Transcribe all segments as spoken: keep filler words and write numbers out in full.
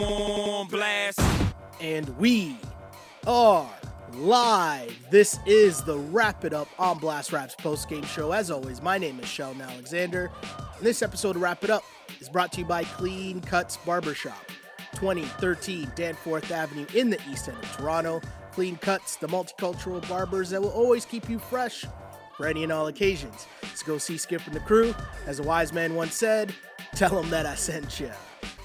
on blast. And we are live. This is the Wrap It Up on Blast Raps post-game show. As always, my name is Sheldon Alexander. And this episode of Wrap It Up is brought to you by Clean Cuts Barbershop, twenty thirteen Danforth Avenue in the East End of Toronto. Clean Cuts, the multicultural barbers that will always keep you fresh for any and all occasions. Let's go see Skip and the crew. As a wise man once said, tell them that I sent you.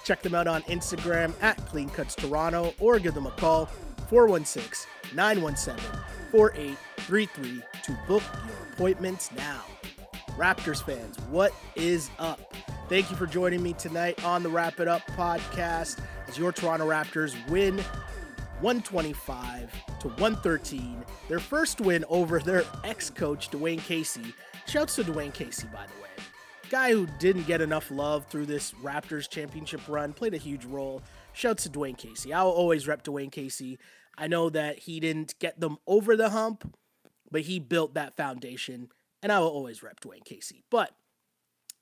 Check them out on Instagram at Clean Cuts Toronto or give them a call four one six, nine one seven, four eight three three to book your appointments now. Raptors fans, what is up? Thank you for joining me tonight on the Wrap It Up podcast as your Toronto Raptors win one twenty-five to one thirteen, their first win over their ex-coach Dwayne Casey. Shouts to Dwayne Casey, by the way. Guy who didn't get enough love through this Raptors championship run, played a huge role. Shouts to Dwayne Casey. I will always rep Dwayne Casey. I know that he didn't get them over the hump, but he built that foundation, and I will always rep Dwayne Casey. But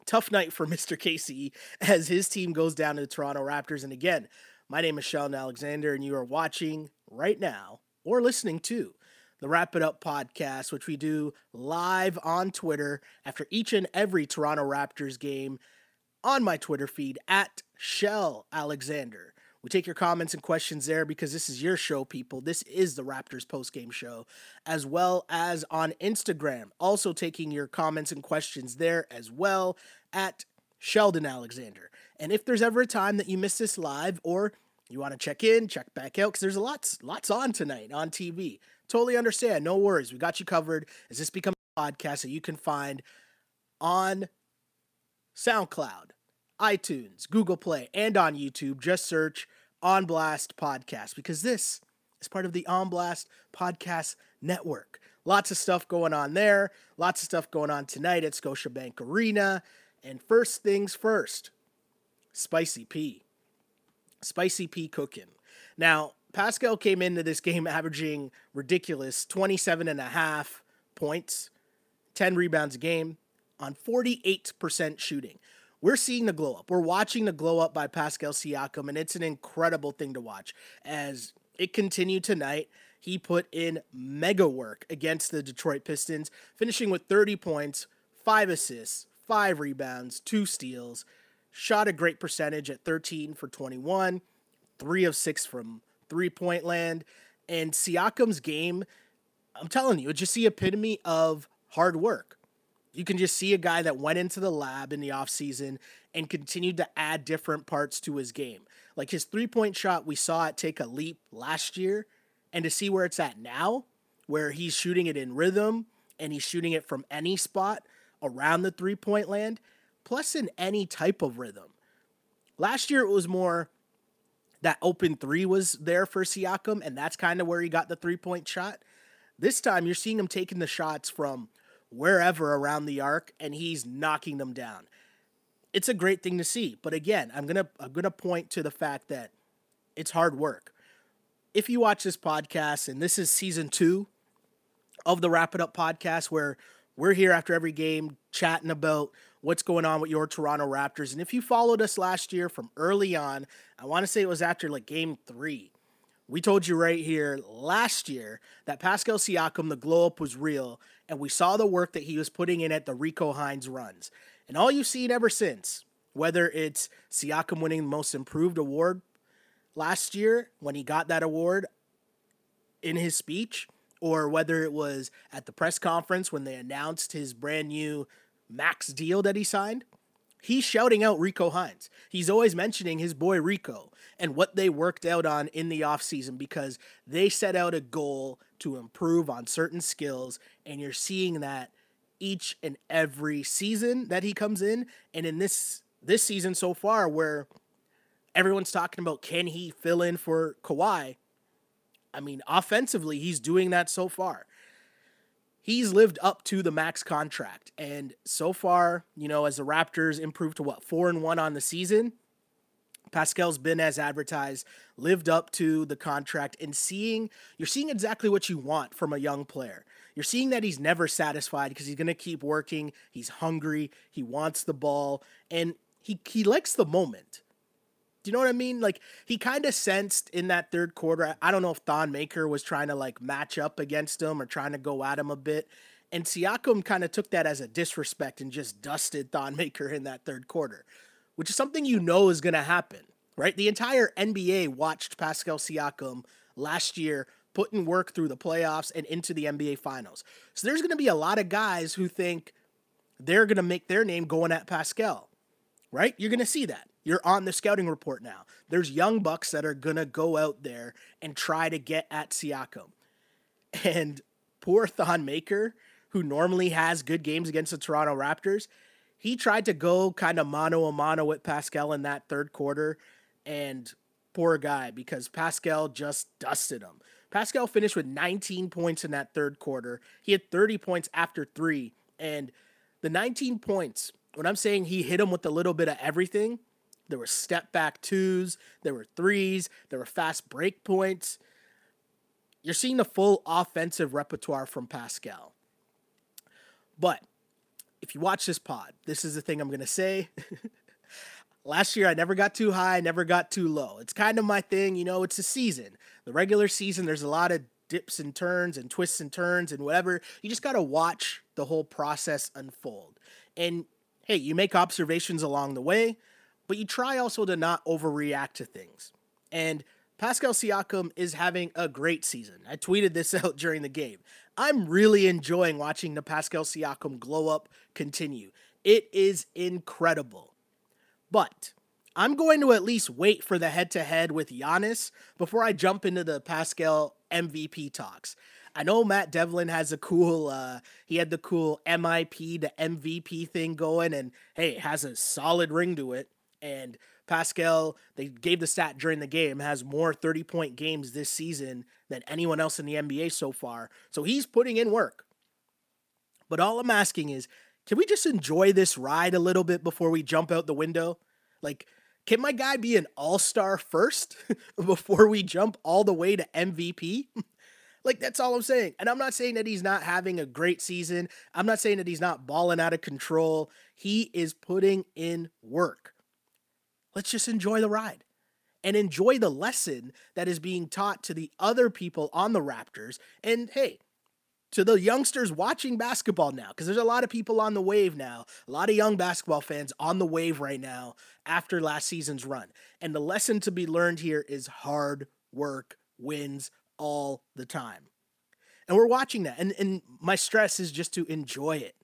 tough night for Mister Casey as his team goes down to the Toronto Raptors. And again, my name is Sheldon Alexander, and you are watching right now, or listening to, the Wrap It Up podcast, which we do live on Twitter after each and every Toronto Raptors game on my Twitter feed at Shell Alexander. We take your comments and questions there because this is your show, people. This is the Raptors postgame show, as well as on Instagram. Also taking your comments and questions there as well at Sheldon Alexander. And if there's ever a time that you miss this live or you want to check in, check back out, because there's a lots, lots on tonight on T V. Totally understand. No worries. We got you covered as this becomes a podcast that you can find on SoundCloud, iTunes, Google Play, and on YouTube. Just search On Blast Podcast because this is part of the On Blast Podcast Network. Lots of stuff going on there. Lots of stuff going on tonight at Scotiabank Arena. And first things first, Spicy P. Spicy P cooking. Now, Pascal came into this game averaging ridiculous twenty-seven and a half points, ten rebounds a game on forty-eight percent shooting. We're seeing the glow up. We're watching the glow up by Pascal Siakam, and it's an incredible thing to watch as it continued tonight. He put in mega work against the Detroit Pistons, finishing with thirty points, five assists, five rebounds, two steals, shot a great percentage at thirteen for twenty-one, three of six from three-point land, and Siakam's game, I'm telling you, it's just the epitome of hard work. You can just see a guy that went into the lab in the offseason and continued to add different parts to his game. Like his three-point shot, we saw it take a leap last year, and to see where it's at now, where he's shooting it in rhythm, and he's shooting it from any spot around the three-point land, plus in any type of rhythm. Last year, it was more that open three was there for Siakam, and that's kind of where he got the three-point shot. This time, you're seeing him taking the shots from wherever around the arc, and he's knocking them down. It's a great thing to see. But again, I'm gonna I'm gonna point to the fact that it's hard work. If you watch this podcast, and this is season two of the Wrap It Up podcast, where we're here after every game chatting about what's going on with your Toronto Raptors. And if you followed us last year from early on, I want to say it was after like game three. We told you right here last year that Pascal Siakam, the glow up was real. And we saw the work that he was putting in at the Rico Hines runs. And all you've seen ever since, whether it's Siakam winning the most improved award last year when he got that award in his speech, or whether it was at the press conference when they announced his brand new max deal that he signed, he's shouting out Rico Hines. He's always mentioning his boy Rico and what they worked out on in the offseason because they set out a goal to improve on certain skills, and you're seeing that each and every season that he comes in, and in this this season so far where everyone's talking about can he fill in for Kawhi, I mean, offensively, he's doing that so far. He's lived up to the max contract. And so far, you know, as the Raptors improved to what, four and one on the season, Pascal's been as advertised, lived up to the contract, and seeing, you're seeing exactly what you want from a young player. You're seeing that he's never satisfied because he's going to keep working. He's hungry. He wants the ball and he, he likes the moment. Do you know what I mean? Like, he kind of sensed in that third quarter, I don't know if Thon Maker was trying to, like, match up against him or trying to go at him a bit. And Siakam kind of took that as a disrespect and just dusted Thon Maker in that third quarter, which is something you know is going to happen, right? The entire N B A watched Pascal Siakam last year put in work through the playoffs and into the N B A Finals. So there's going to be a lot of guys who think they're going to make their name going at Pascal, right? You're going to see that. You're on the scouting report now. There's young Bucks that are going to go out there and try to get at Siakam. And poor Thon Maker, who normally has good games against the Toronto Raptors, he tried to go kind of mano-a-mano with Pascal in that third quarter. And poor guy, because Pascal just dusted him. Pascal finished with nineteen points in that third quarter. He had thirty points after three. And the nineteen points, when I'm saying he hit him with a little bit of everything, there were step back twos, there were threes, there were fast break points. You're seeing the full offensive repertoire from Pascal. But if you watch this pod, this is the thing I'm going to say. Last year, I never got too high, never got too low. It's kind of my thing. You know, it's a season. The regular season, there's a lot of dips and turns and twists and turns and whatever. You just got to watch the whole process unfold. And, hey, you make observations along the way, but you try also to not overreact to things. And Pascal Siakam is having a great season. I tweeted this out during the game. I'm really enjoying watching the Pascal Siakam glow up continue. It is incredible. But I'm going to at least wait for the head-to-head with Giannis before I jump into the Pascal M V P talks. I know Matt Devlin has a cool, uh, he had the cool M I P to M V P thing going, and hey, it has a solid ring to it. And Pascal, they gave the stat during the game, has more thirty-point games this season than anyone else in the N B A so far. So he's putting in work. But all I'm asking is, can we just enjoy this ride a little bit before we jump out the window? Like, can my guy be an all-star first before we jump all the way to M V P? Like, that's all I'm saying. And I'm not saying that he's not having a great season. I'm not saying that he's not balling out of control. He is putting in work. Let's just enjoy the ride and enjoy the lesson that is being taught to the other people on the Raptors. And hey, to the youngsters watching basketball now, because there's a lot of people on the wave now, a lot of young basketball fans on the wave right now after last season's run. And the lesson to be learned here is hard work wins all the time. And we're watching that. And, and my stress is just to enjoy it.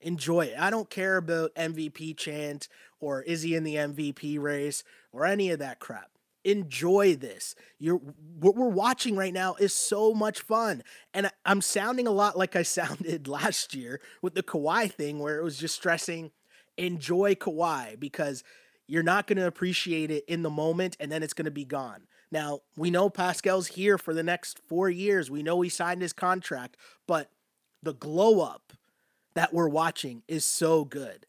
Enjoy it. I don't care about M V P chant or is he in the M V P race or any of that crap. Enjoy this. You're, what we're watching right now is so much fun. And I'm sounding a lot like I sounded last year with the Kawhi thing where it was just stressing, enjoy Kawhi, because you're not going to appreciate it in the moment and then it's going to be gone. Now, we know Pascal's here for the next four years. We know he signed his contract, but the glow up that we're watching is so good.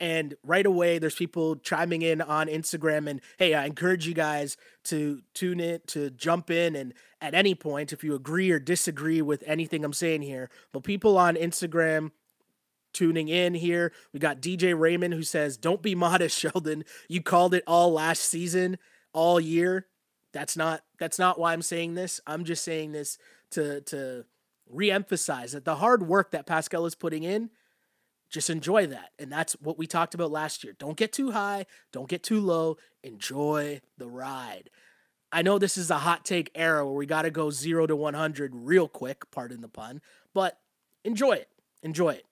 And right away, there's people chiming in on Instagram. And hey, I encourage you guys to tune in, to jump in. And at any point, if you agree or disagree with anything I'm saying here, but people on Instagram tuning in here, we got D J Raymond who says, don't be modest, Sheldon. You called it all last season, all year. That's not, that's not why I'm saying this. I'm just saying this to, to reemphasize that the hard work that Pascal is putting in, just enjoy that. And that's what we talked about last year. Don't get too high. Don't get too low. Enjoy the ride. I know this is a hot take era where we got to go zero to one hundred real quick, pardon the pun, but enjoy it. Enjoy it.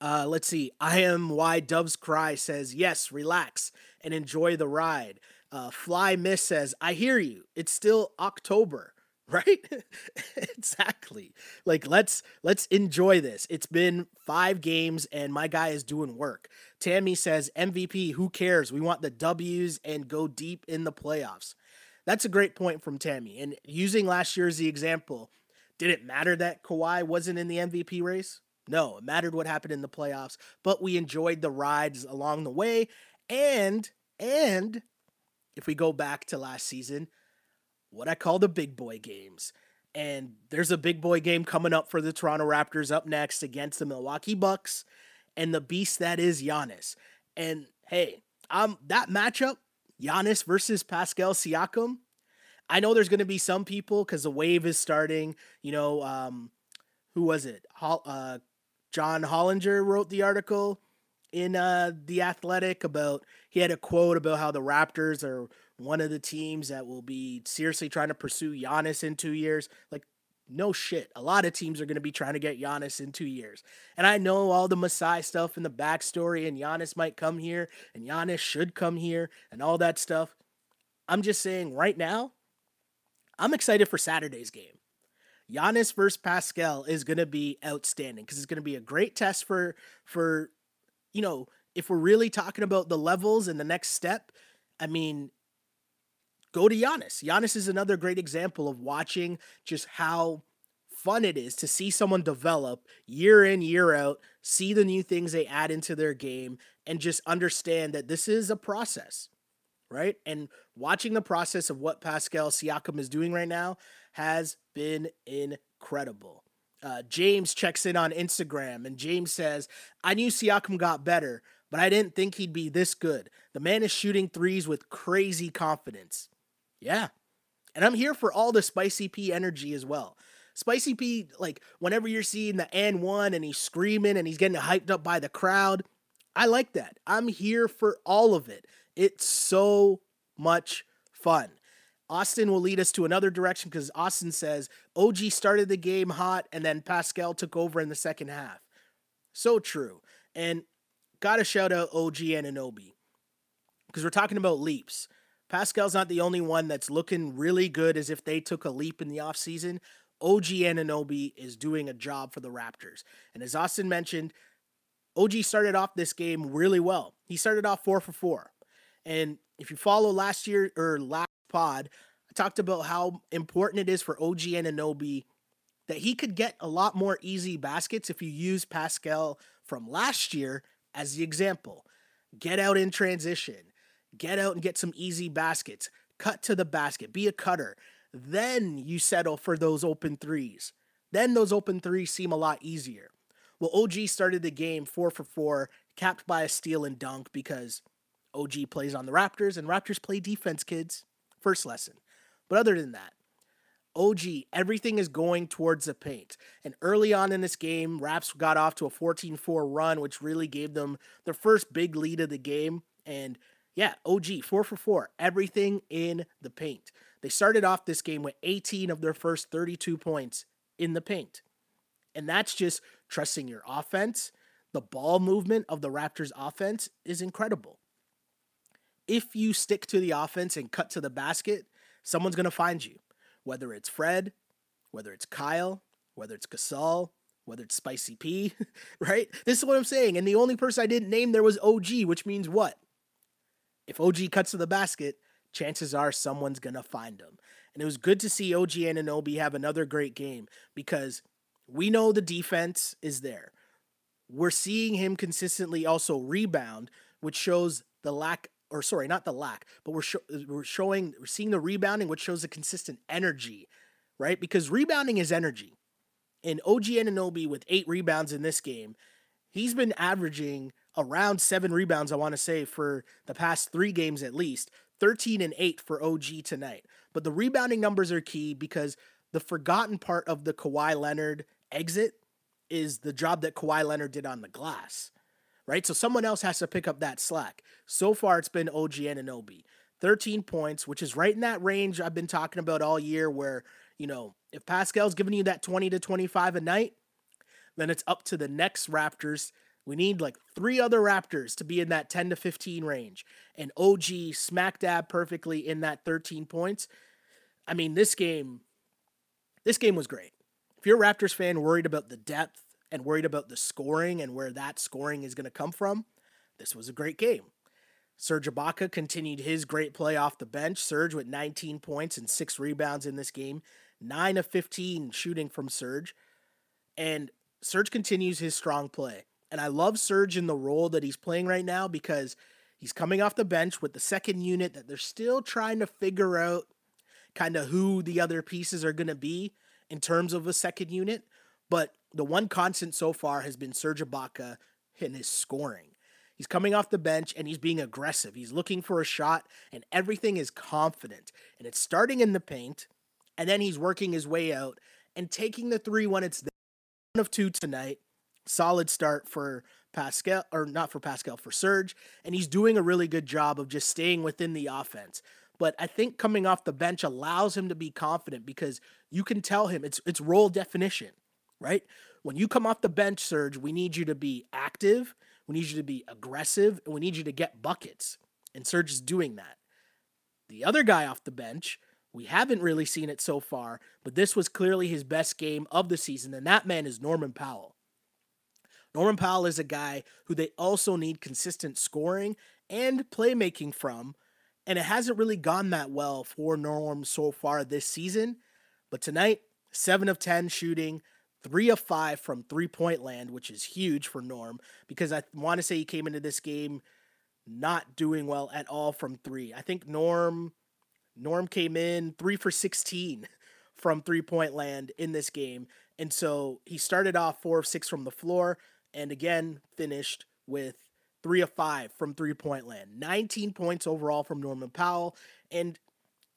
Uh, let's see. I am why Doves Cry says, yes, relax and enjoy the ride. Uh, Fly Miss says, I hear you. It's still October. Right? Exactly. Like, let's, let's enjoy this. It's been five games and my guy is doing work. Tammy says M V P, who cares? We want the W's and go deep in the playoffs. That's a great point from Tammy. And using last year as the example, did it matter that Kawhi wasn't in the M V P race? No, it mattered what happened in the playoffs, but we enjoyed the rides along the way. And, and if we go back to last season, what I call the big boy games. And there's a big boy game coming up for the Toronto Raptors up next against the Milwaukee Bucks and the beast that is Giannis. And hey, um, that matchup, Giannis versus Pascal Siakam. I know there's going to be some people because the wave is starting. You know, um, who was it? Hol- uh, John Hollinger wrote the article in uh, The Athletic about, he had a quote about how the Raptors are one of the teams that will be seriously trying to pursue Giannis in two years. Like, no shit. A lot of teams are going to be trying to get Giannis in two years. And I know all the Masai stuff and the backstory and Giannis might come here and Giannis should come here and all that stuff. I'm just saying right now, I'm excited for Saturday's game. Giannis versus Pascal is going to be outstanding because it's going to be a great test for, for, you know, if we're really talking about the levels and the next step, I mean, go to Giannis. Giannis is another great example of watching just how fun it is to see someone develop year in, year out, see the new things they add into their game, and just understand that this is a process, right? And watching the process of what Pascal Siakam is doing right now has been incredible. Uh, James checks in on Instagram, and James says, I knew Siakam got better, but I didn't think he'd be this good. The man is shooting threes with crazy confidence. Yeah. And I'm here for all the Spicy P energy as well. Spicy P, like, whenever you're seeing the and one and he's screaming and he's getting hyped up by the crowd, I like that. I'm here for all of it. It's so much fun. Austin will lead us to another direction because Austin says, O G started the game hot and then Pascal took over in the second half. So true. And got to shout out O G Anunoby because we're talking about leaps. Pascal's not the only one that's looking really good as if they took a leap in the offseason. O G Anunoby is doing a job for the Raptors. And as Austin mentioned, O G started off this game really well. He started off four for four. And if you follow last year or last pod, I talked about how important it is for O G Anunoby that he could get a lot more easy baskets if you use Pascal from last year as the example. Get out in transition. Get out and get some easy baskets. Cut to the basket. Be a cutter. Then you settle for those open threes. Then those open threes seem a lot easier. Well, O G started the game four for four, capped by a steal and dunk because O G plays on the Raptors, and Raptors play defense, kids. First lesson. But other than that, O G, everything is going towards the paint. And early on in this game, Raps got off to a fourteen four run, which really gave them their first big lead of the game. And yeah, O G, four for four, everything in the paint. They started off this game with eighteen of their first thirty-two points in the paint. And that's just trusting your offense. The ball movement of the Raptors' offense is incredible. If you stick to the offense and cut to the basket, someone's going to find you. Whether it's Fred, whether it's Kyle, whether it's Gasol, whether it's Spicy P, right? This is what I'm saying. And the only person I didn't name there was O G, which means what? If O G cuts to the basket, chances are someone's going to find him. And it was good to see O G Anunoby have another great game because we know the defense is there. We're seeing him consistently also rebound, which shows the lack, or sorry, not the lack, but we're, sh- we're showing, we're seeing the rebounding, which shows the consistent energy, right? Because rebounding is energy. And O G Anunoby with eight rebounds in this game, he's been averaging around seven rebounds, I want to say, for the past three games at least. thirteen and eight for O G tonight. But the rebounding numbers are key because the forgotten part of the Kawhi Leonard exit is the job that Kawhi Leonard did on the glass, right? So someone else has to pick up that slack. So far, it's been O G Anunoby. thirteen points, which is right in that range I've been talking about all year where, you know, if Pascal's giving you that twenty to twenty-five a night, then it's up to the next Raptors. We need like three other Raptors to be in that ten to fifteen range. And O G smack dab perfectly in that thirteen points. I mean, this game, this game was great. If you're a Raptors fan worried about the depth and worried about the scoring and where that scoring is going to come from, this was a great game. Serge Ibaka continued his great play off the bench. Serge with nineteen points and six rebounds in this game. nine of fifteen shooting from Serge. And Serge continues his strong play. And I love Serge in the role that he's playing right now because he's coming off the bench with the second unit that they're still trying to figure out kind of who the other pieces are going to be in terms of a second unit. But the one constant so far has been Serge Ibaka and his scoring. He's coming off the bench and he's being aggressive. He's looking for a shot and everything is confident. And it's starting in the paint and then he's working his way out and taking the three when it's there. One of two tonight. Solid start for Pascal, or not for Pascal, for Serge. And he's doing a really good job of just staying within the offense. But I think coming off the bench allows him to be confident because you can tell him it's it's role definition, right? When you come off the bench, Serge, we need you to be active. We need you to be aggressive, and we need you to get buckets. And Serge is doing that. The other guy off the bench, we haven't really seen it so far, but this was clearly his best game of the season, and that man is Norman Powell. Norman Powell is a guy who they also need consistent scoring and playmaking from, and it hasn't really gone that well for Norm so far this season. But tonight, seven of ten shooting, three of five from three-point land, which is huge for Norm because I want to say he came into this game not doing well at all from three. I think Norm... Norm came in three for sixteen from three-point land in this game. And so he started off four of six from the floor and again finished with three of five from three-point land. nineteen points overall from Norman Powell. And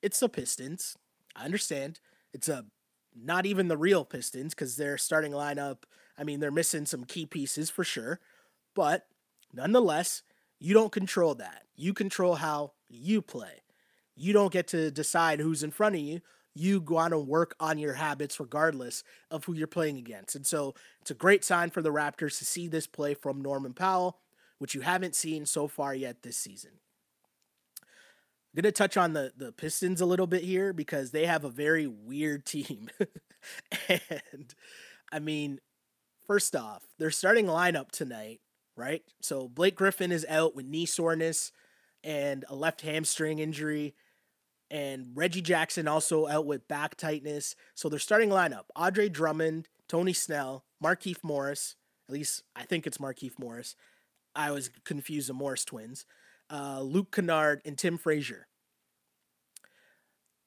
it's the Pistons. I understand. It's a not even the real Pistons because their starting lineup, I mean, they're missing some key pieces for sure. But nonetheless, you don't control that. You control how you play. You don't get to decide who's in front of you. You want to work on your habits regardless of who you're playing against. And so it's a great sign for the Raptors to see this play from Norman Powell, which you haven't seen so far yet this season. I'm going to touch on the, the Pistons a little bit here because they have a very weird team. And, I mean, first off, they're starting lineup tonight, right? So Blake Griffin is out with knee soreness and a left hamstring injury. And Reggie Jackson also out with back tightness. So they're starting lineup. Andre Drummond, Tony Snell, Markeith Morris. At least I think it's Markeith Morris. I was confused the Morris twins. Uh, Luke Kennard and Tim Frazier.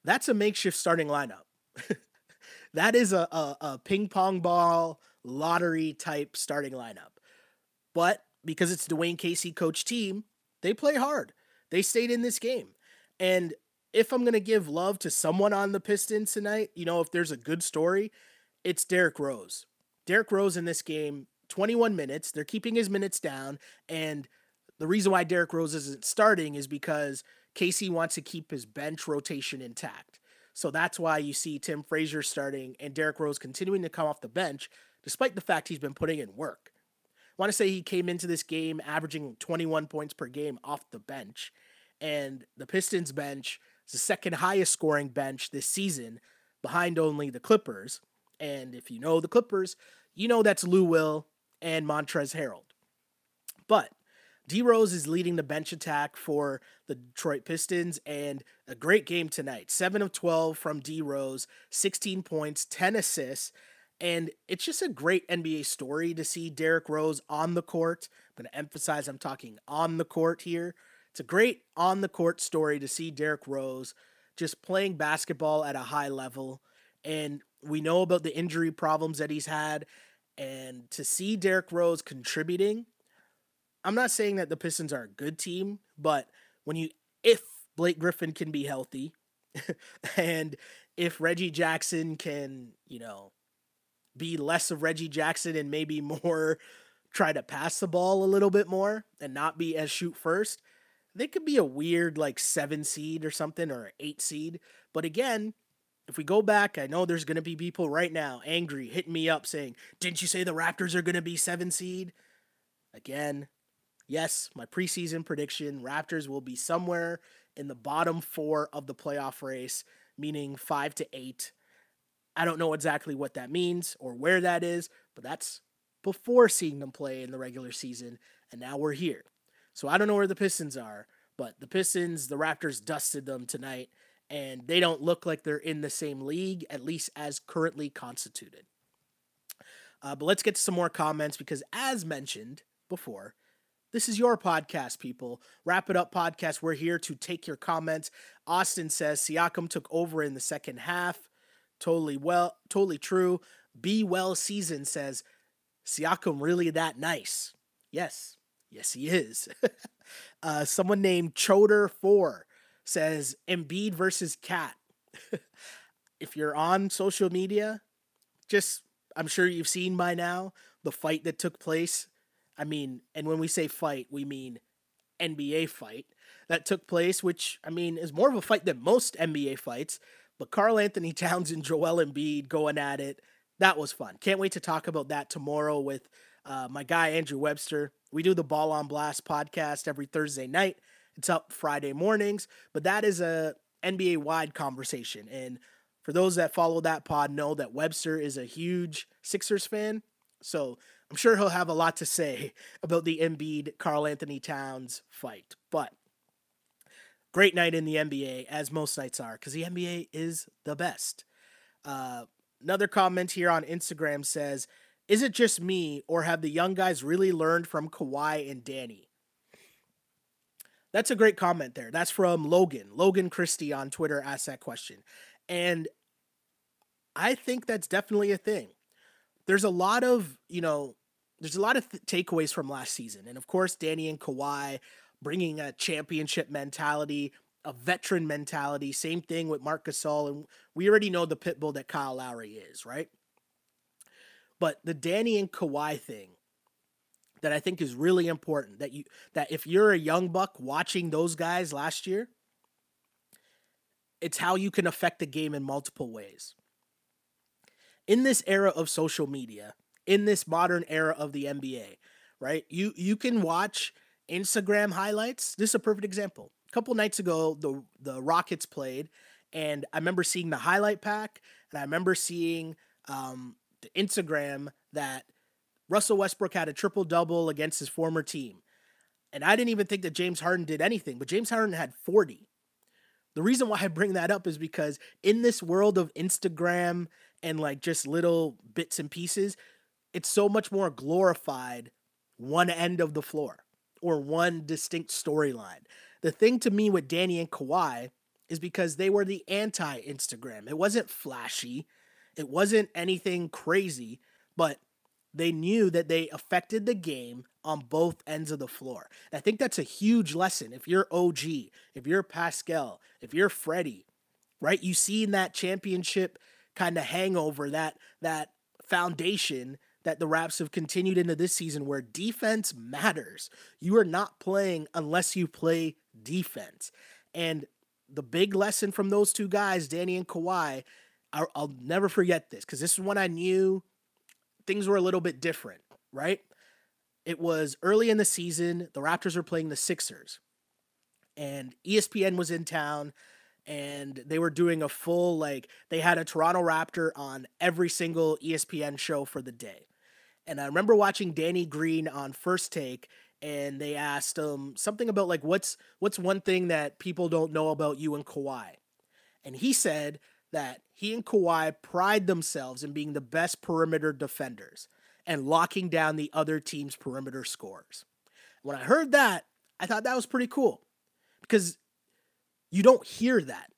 That's a makeshift starting lineup. That is a, a, a ping pong ball lottery type starting lineup. But because it's Dwayne Casey coach team, they play hard. They stayed in this game. And if I'm going to give love to someone on the Pistons tonight, you know, if there's a good story, it's Derrick Rose. Derrick Rose in this game, twenty-one minutes. They're keeping his minutes down. And the reason why Derrick Rose isn't starting is because Casey wants to keep his bench rotation intact. So that's why you see Tim Frazier starting and Derrick Rose continuing to come off the bench, despite the fact he's been putting in work. I want to say he came into this game averaging twenty-one points per game off the bench. And the Pistons bench is the second highest scoring bench this season behind only the Clippers. And if you know the Clippers, you know that's Lou Will and Montrezl Harrell. But D. Rose is leading the bench attack for the Detroit Pistons and a great game tonight. seven of twelve from D. Rose, sixteen points, ten assists. And it's just a great N B A story to see Derrick Rose on the court. I'm going to emphasize I'm talking on the court here. It's a great on-the-court story to see Derrick Rose just playing basketball at a high level. And we know about the injury problems that he's had. And to see Derrick Rose contributing, I'm not saying that the Pistons are a good team, but when you, if Blake Griffin can be healthy and if Reggie Jackson can, you know, be less of Reggie Jackson and maybe more try to pass the ball a little bit more and not be as shoot first, they could be a weird like seven seed or something or an eight seed. But again, if we go back, I know there's going to be people right now angry, hitting me up saying, didn't you say the Raptors are going to be seven seed? Again, yes, my preseason prediction, Raptors will be somewhere in the bottom four of the playoff race, meaning five to eight. I don't know exactly what that means or where that is, but that's before seeing them play in the regular season. And now we're here. So I don't know where the Pistons are, but the Pistons, the Raptors dusted them tonight, and they don't look like they're in the same league, at least as currently constituted. Uh, but let's get to some more comments because, as mentioned before, this is your podcast, people. Wrap It Up Podcast. We're here to take your comments. Austin says Siakam took over in the second half. Totally well, totally true. Be Well Season says Siakam really that nice. Yes. Yes, he is. uh, someone named Choder four says, Embiid versus Cat. If you're on social media, just, I'm sure you've seen by now the fight that took place. I mean, and when we say fight, we mean N B A fight that took place, which, I mean, is more of a fight than most N B A fights. But Karl Anthony Towns and Joel Embiid going at it, that was fun. Can't wait to talk about that tomorrow with uh, my guy, Andrew Webster. We do the Ball on Blast podcast every Thursday night. It's up Friday mornings, but that is a N B A-wide conversation. And for those that follow that pod know that Webster is a huge Sixers fan, so I'm sure he'll have a lot to say about the Embiid-Karl Anthony Towns fight. But great night in the N B A, as most nights are, because the N B A is the best. Uh, another comment here on Instagram says, is it just me, or have the young guys really learned from Kawhi and Danny? That's a great comment there. That's from Logan. Logan Christie on Twitter asked that question. And I think that's definitely a thing. There's a lot of, you know, there's a lot of th- takeaways from last season. And of course, Danny and Kawhi bringing a championship mentality, a veteran mentality. Same thing with Marc Gasol. And we already know the pit bull that Kyle Lowry is, right? But the Danny and Kawhi thing that I think is really important, that you that if you're a young buck watching those guys last year, it's how you can affect the game in multiple ways. In this era of social media, in this modern era of the N B A, right? You you can watch Instagram highlights. This is a perfect example. A couple nights ago, the the Rockets played, and I remember seeing the highlight pack, and I remember seeing um, the Instagram that Russell Westbrook had a triple-double against his former team. And I didn't even think that James Harden did anything, but James Harden had forty. The reason why I bring that up is because in this world of Instagram and like just little bits and pieces, it's so much more glorified one end of the floor or one distinct storyline. The thing to me with Danny and Kawhi is because they were the anti-Instagram. It wasn't flashy. It wasn't anything crazy, but they knew that they affected the game on both ends of the floor. And I think that's a huge lesson. If you're O G, if you're Pascal, if you're Freddie, right? You see in that championship kind of hangover, that that foundation that the Raps have continued into this season where defense matters. You are not playing unless you play defense. And the big lesson from those two guys, Danny and Kawhi, I'll, I'll never forget this because this is when I knew things were a little bit different, right? It was early in the season. The Raptors were playing the Sixers and E S P N was in town and they were doing a full, like they had a Toronto Raptor on every single E S P N show for the day. And I remember watching Danny Green on First Take and they asked him something about like, what's, what's one thing that people don't know about you and Kawhi? And he said that he and Kawhi pride themselves in being the best perimeter defenders and locking down the other team's perimeter scores. When I heard that, I thought that was pretty cool because you don't hear that.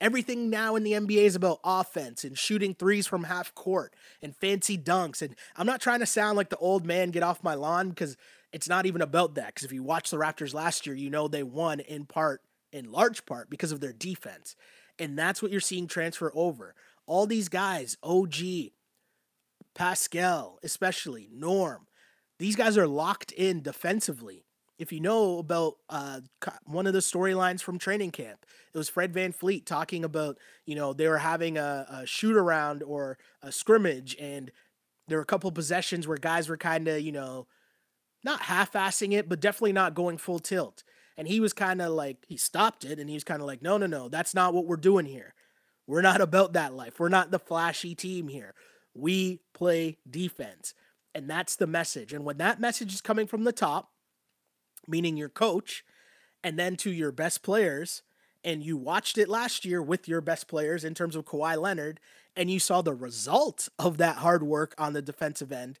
Everything now in the N B A is about offense and shooting threes from half court and fancy dunks. And I'm not trying to sound like the old man, get off my lawn, because it's not even about that. Because if you watch the Raptors last year, you know they won in part, in large part, because of their defense. And that's what you're seeing transfer over. All these guys, O G, Pascal, especially, Norm, these guys are locked in defensively. If you know about uh, one of the storylines from training camp, it was Fred VanVleet talking about, you know, they were having a, a shoot around or a scrimmage, and there were a couple possessions where guys were kind of, you know, not half-assing it, but definitely not going full tilt. And he was kind of like, he stopped it and he was kind of like, no, no, no, that's not what we're doing here. We're not about that life. We're not the flashy team here. We play defense. And that's the message. And when that message is coming from the top, meaning your coach, and then to your best players, and you watched it last year with your best players in terms of Kawhi Leonard, and you saw the result of that hard work on the defensive end,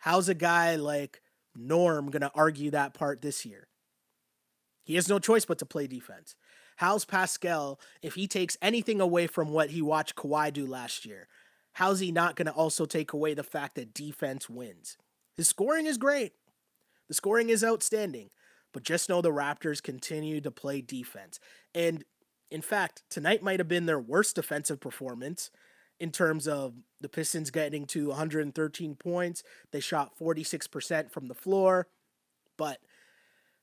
how's a guy like Norm going to argue that part this year? He has no choice but to play defense. How's Pascal, if he takes anything away from what he watched Kawhi do last year, how's he not going to also take away the fact that defense wins? His scoring is great, The scoring is outstanding, but just know the Raptors continue to play defense. And in fact, tonight might have been their worst defensive performance in terms of the Pistons getting to one hundred thirteen points. They shot forty-six percent from the floor, but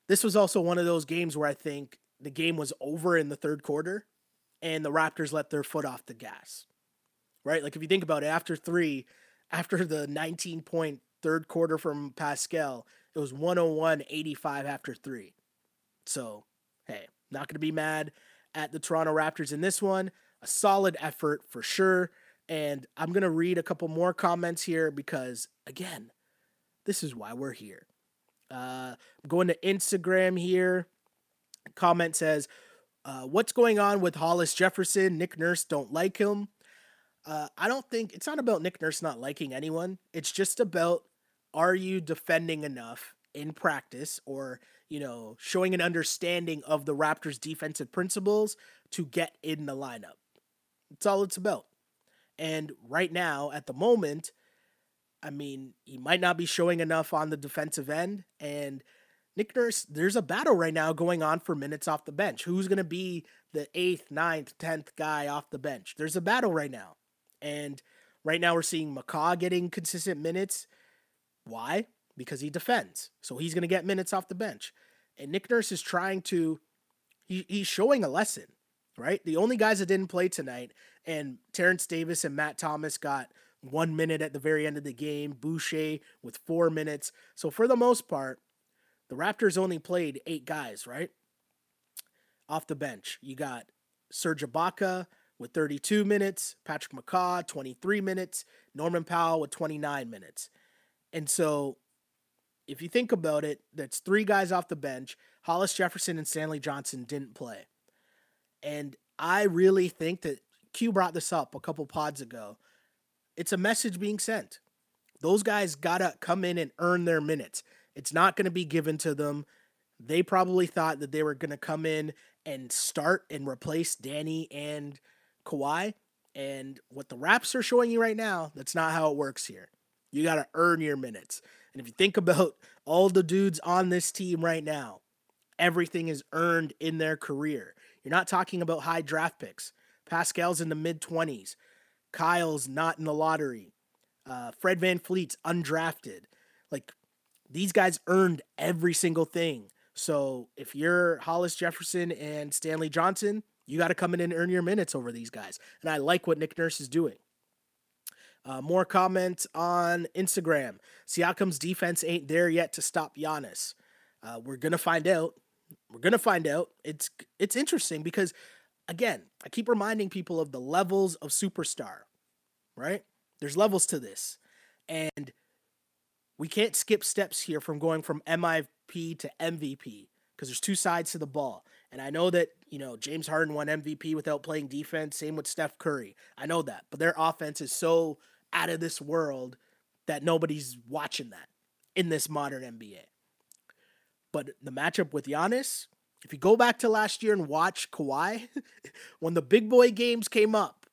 this was also one of those games where I think the game was over in the third quarter and the Raptors let their foot off the gas, right? Like if you think about it, after three, after the nineteen-point third quarter from Pascal, it was one oh one eighty-five after three. So, hey, not going to be mad at the Toronto Raptors in this one. A solid effort for sure. And I'm going to read a couple more comments here because, again, this is why we're here. Uh, I'm going to Instagram here. Comment says, uh, what's going on with Hollis Jefferson? Nick Nurse don't like him. Uh, I don't think, it's not about Nick Nurse not liking anyone. It's just about, are you defending enough in practice or, you know, showing an understanding of the Raptors' defensive principles to get in the lineup? That's all it's about. And right now, at the moment, I mean, he might not be showing enough on the defensive end. And Nick Nurse, there's a battle right now going on for minutes off the bench. Who's going to be the eighth, ninth, tenth guy off the bench? There's a battle right now. And right now we're seeing McCaw getting consistent minutes. Why? Because he defends. So he's going to get minutes off the bench. And Nick Nurse is trying to, he, he's showing a lesson, right? The only guys that didn't play tonight, and Terrence Davis and Matt Thomas got one minute at the very end of the game, Boucher with four minutes. So for the most part, the Raptors only played eight guys, right? Off the bench. You got Serge Ibaka with thirty-two minutes, Patrick McCaw, twenty-three minutes, Norman Powell with twenty-nine minutes. And so if you think about it, that's three guys off the bench. Hollis Jefferson and Stanley Johnson didn't play. And I really think that Q brought this up a couple pods ago. It's a message being sent. Those guys got to come in and earn their minutes. It's not going to be given to them. They probably thought that they were going to come in and start and replace Danny and Kawhi, and what the Raps are showing you right now, that's not how it works here. You got to earn your minutes. And if you think about all the dudes on this team right now, everything is earned in their career. You're not talking about high draft picks. Pascal's in the mid twenties. Kyle's not in the lottery. Uh, Fred VanVleet's undrafted. Like, these guys earned every single thing. So if you're Hollis Jefferson and Stanley Johnson, you got to come in and earn your minutes over these guys. And I like what Nick Nurse is doing. Uh, more comments on Instagram. Siakam's defense ain't there yet to stop Giannis. Uh, we're going to find out. We're going to find out. It's it's interesting because, again, I keep reminding people of the levels of superstar, right? There's levels to this. And we can't skip steps here from going from M I P to M V P because there's two sides to the ball. And I know that, you know, James Harden won M V P without playing defense. Same with Steph Curry. I know that. But their offense is so out of this world that nobody's watching that in this modern N B A. But the matchup with Giannis, if you go back to last year and watch Kawhi, when the big boy games came up,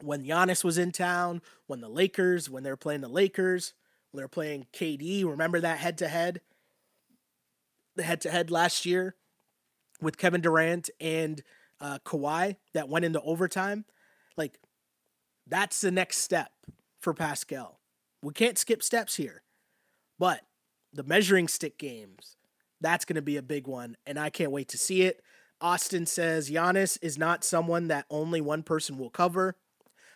when Giannis was in town, when the Lakers, when they were playing the Lakers, when they were playing K D, remember that head-to-head? The head-to-head last year with Kevin Durant and uh, Kawhi that went into overtime. Like, that's the next step for Pascal. We can't skip steps here. But the measuring stick games, that's going to be a big one, and I can't wait to see it. Austin says, Giannis is not someone that only one person will cover.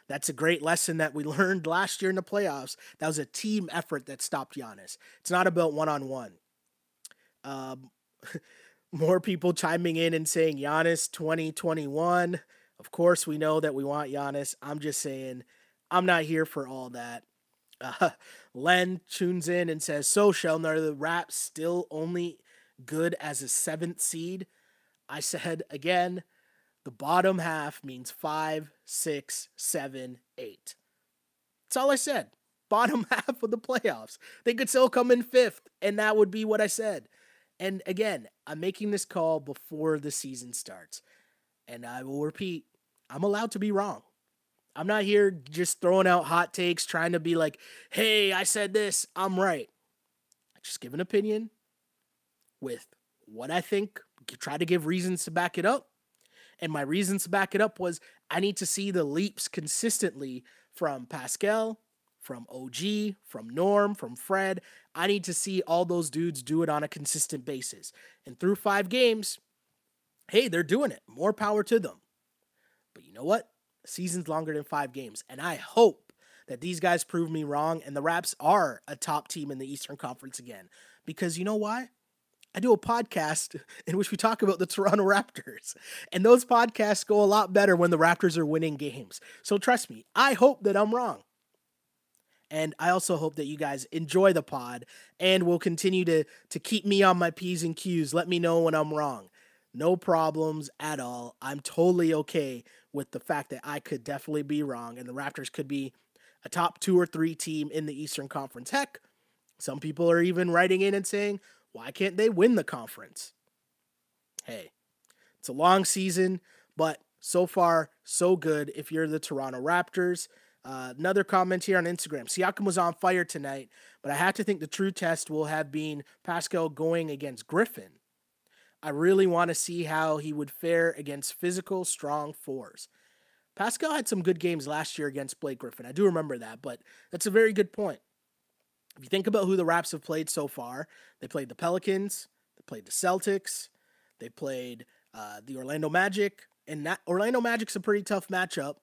That's a great lesson that we learned last year in the playoffs. That was a team effort that stopped Giannis. It's not about one-on-one. Um... More people chiming in and saying Giannis twenty twenty-one. Of course, we know that we want Giannis. I'm just saying I'm not here for all that. Uh, Len tunes in and says, so, Sheldon, are the Raps still only good as a seventh seed? I said, again, the bottom half means five, six, seven, eight. That's all I said. Bottom half of the playoffs. They could still come in fifth, and that would be what I said. And again, I'm making this call before the season starts. And I will repeat, I'm allowed to be wrong. I'm not here just throwing out hot takes, trying to be like, hey, I said this, I'm right. I just give an opinion with what I think, try to give reasons to back it up. And my reasons to back it up was I need to see the leaps consistently from Pascal, from O G, from Norm, from Fred. I need to see all those dudes do it on a consistent basis. And through five games, hey, they're doing it. More power to them. But you know what? The season's longer than five games. And I hope that these guys prove me wrong and the Raps are a top team in the Eastern Conference again. Because you know why? I do a podcast in which we talk about the Toronto Raptors, and those podcasts go a lot better when the Raptors are winning games. So trust me, I hope that I'm wrong. And I also hope that you guys enjoy the pod and will continue to, to keep me on my P's and Q's. Let me know when I'm wrong. No problems at all. I'm totally okay with the fact that I could definitely be wrong and the Raptors could be a top two or three team in the Eastern Conference. Heck, some people are even writing in and saying, why can't they win the conference? Hey, it's a long season, but so far, so good if you're the Toronto Raptors. Uh, another comment here on Instagram. Siakam was on fire tonight, but I have to think the true test will have been Pascal going against Griffin. I really want to see how he would fare against physical, strong fours. Pascal had some good games last year against Blake Griffin. I do remember that, but that's a very good point. If you think about who the Raps have played so far, they played the Pelicans, they played the Celtics, they played uh, the Orlando Magic, and that Orlando Magic's a pretty tough matchup,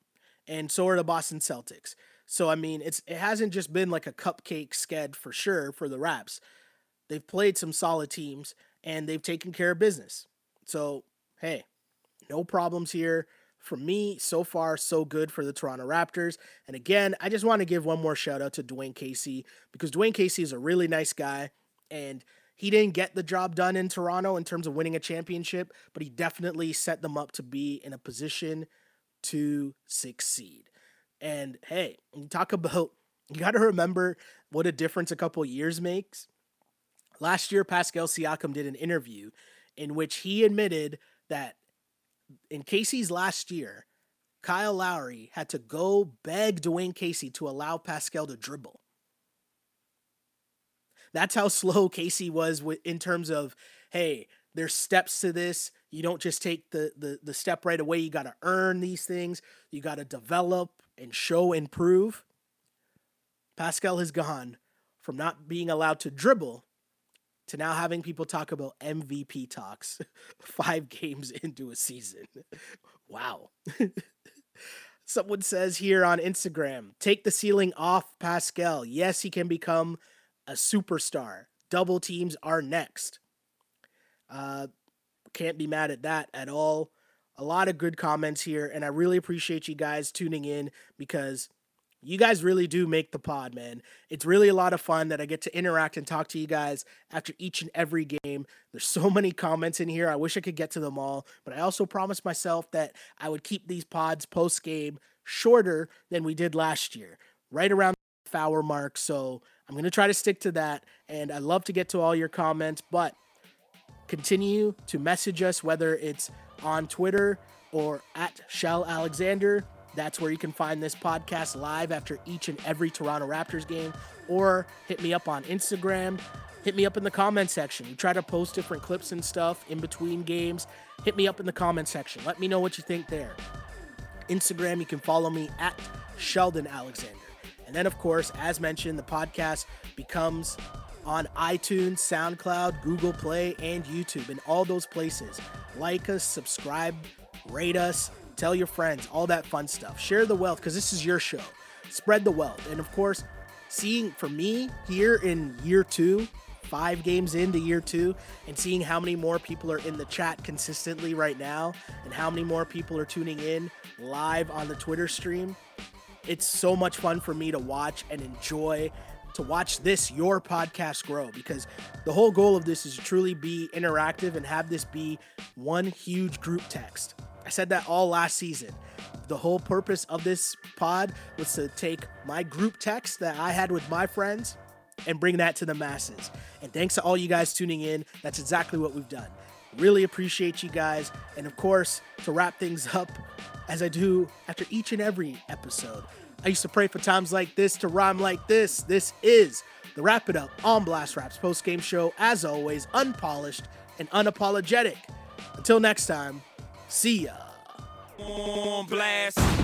and so are the Boston Celtics. So, I mean, it's it hasn't just been like a cupcake sked for sure for the Raps. They've played some solid teams, and they've taken care of business. So, hey, no problems here. For me, so far, so good for the Toronto Raptors. And again, I just want to give one more shout out to Dwayne Casey, because Dwayne Casey is a really nice guy, and he didn't get the job done in Toronto in terms of winning a championship, but he definitely set them up to be in a position to succeed. And hey, you talk about, you got to remember what a difference a couple years makes. Last year, Pascal Siakam did an interview in which he admitted that in Casey's last year, Kyle Lowry had to go beg Dwayne Casey to allow Pascal to dribble. That's how slow Casey was with, in terms of, hey, there's steps to this. You don't just take the, the, the step right away. You got to earn these things. You got to develop and show and prove. Pascal has gone from not being allowed to dribble to now having people talk about M V P talks five games into a season. Wow. Someone says here on Instagram, take the ceiling off Pascal. Yes, he can become a superstar. Double teams are next. Uh, can't be mad at that at all. A lot of good comments here, and I really appreciate you guys tuning in, because you guys really do make the pod, man. It's really a lot of fun that I get to interact and talk to you guys after each and every game. There's so many comments in here. I wish I could get to them all, but I also promised myself that I would keep these pods post-game shorter than we did last year, right around the half hour mark. So I'm going to try to stick to that, and I'd love to get to all your comments, but continue to message us, whether it's on Twitter or at Shell Alexander. That's where you can find this podcast live after each and every Toronto Raptors game, or hit me up on Instagram. Hit me up in the comment section. We try to post different clips and stuff in between games. Hit me up in the comment section. Let me know what you think there. Instagram, you can follow me at Sheldon Alexander. And then, of course, as mentioned, the podcast becomes on iTunes, SoundCloud, Google Play, and YouTube, in all those places. Like us, subscribe, rate us, tell your friends, all that fun stuff. Share the wealth, because this is your show. Spread the wealth. And of course, seeing for me here in year two, five games into year two, and seeing how many more people are in the chat consistently right now, and how many more people are tuning in live on the Twitter stream, it's so much fun for me to watch and enjoy, to watch this, your podcast, grow, because the whole goal of this is to truly be interactive and have this be one huge group text. I said that all last season. The whole purpose of this pod was to take my group text that I had with my friends and bring that to the masses. And thanks to all you guys tuning in, that's exactly what we've done. Really appreciate you guys. And of course, to wrap things up, as I do after each and every episode, I used to pray for times like this to rhyme like this. This is the Wrap It Up on Blast Raps post-game show, as always, unpolished and unapologetic. Until next time, see ya. On Blast.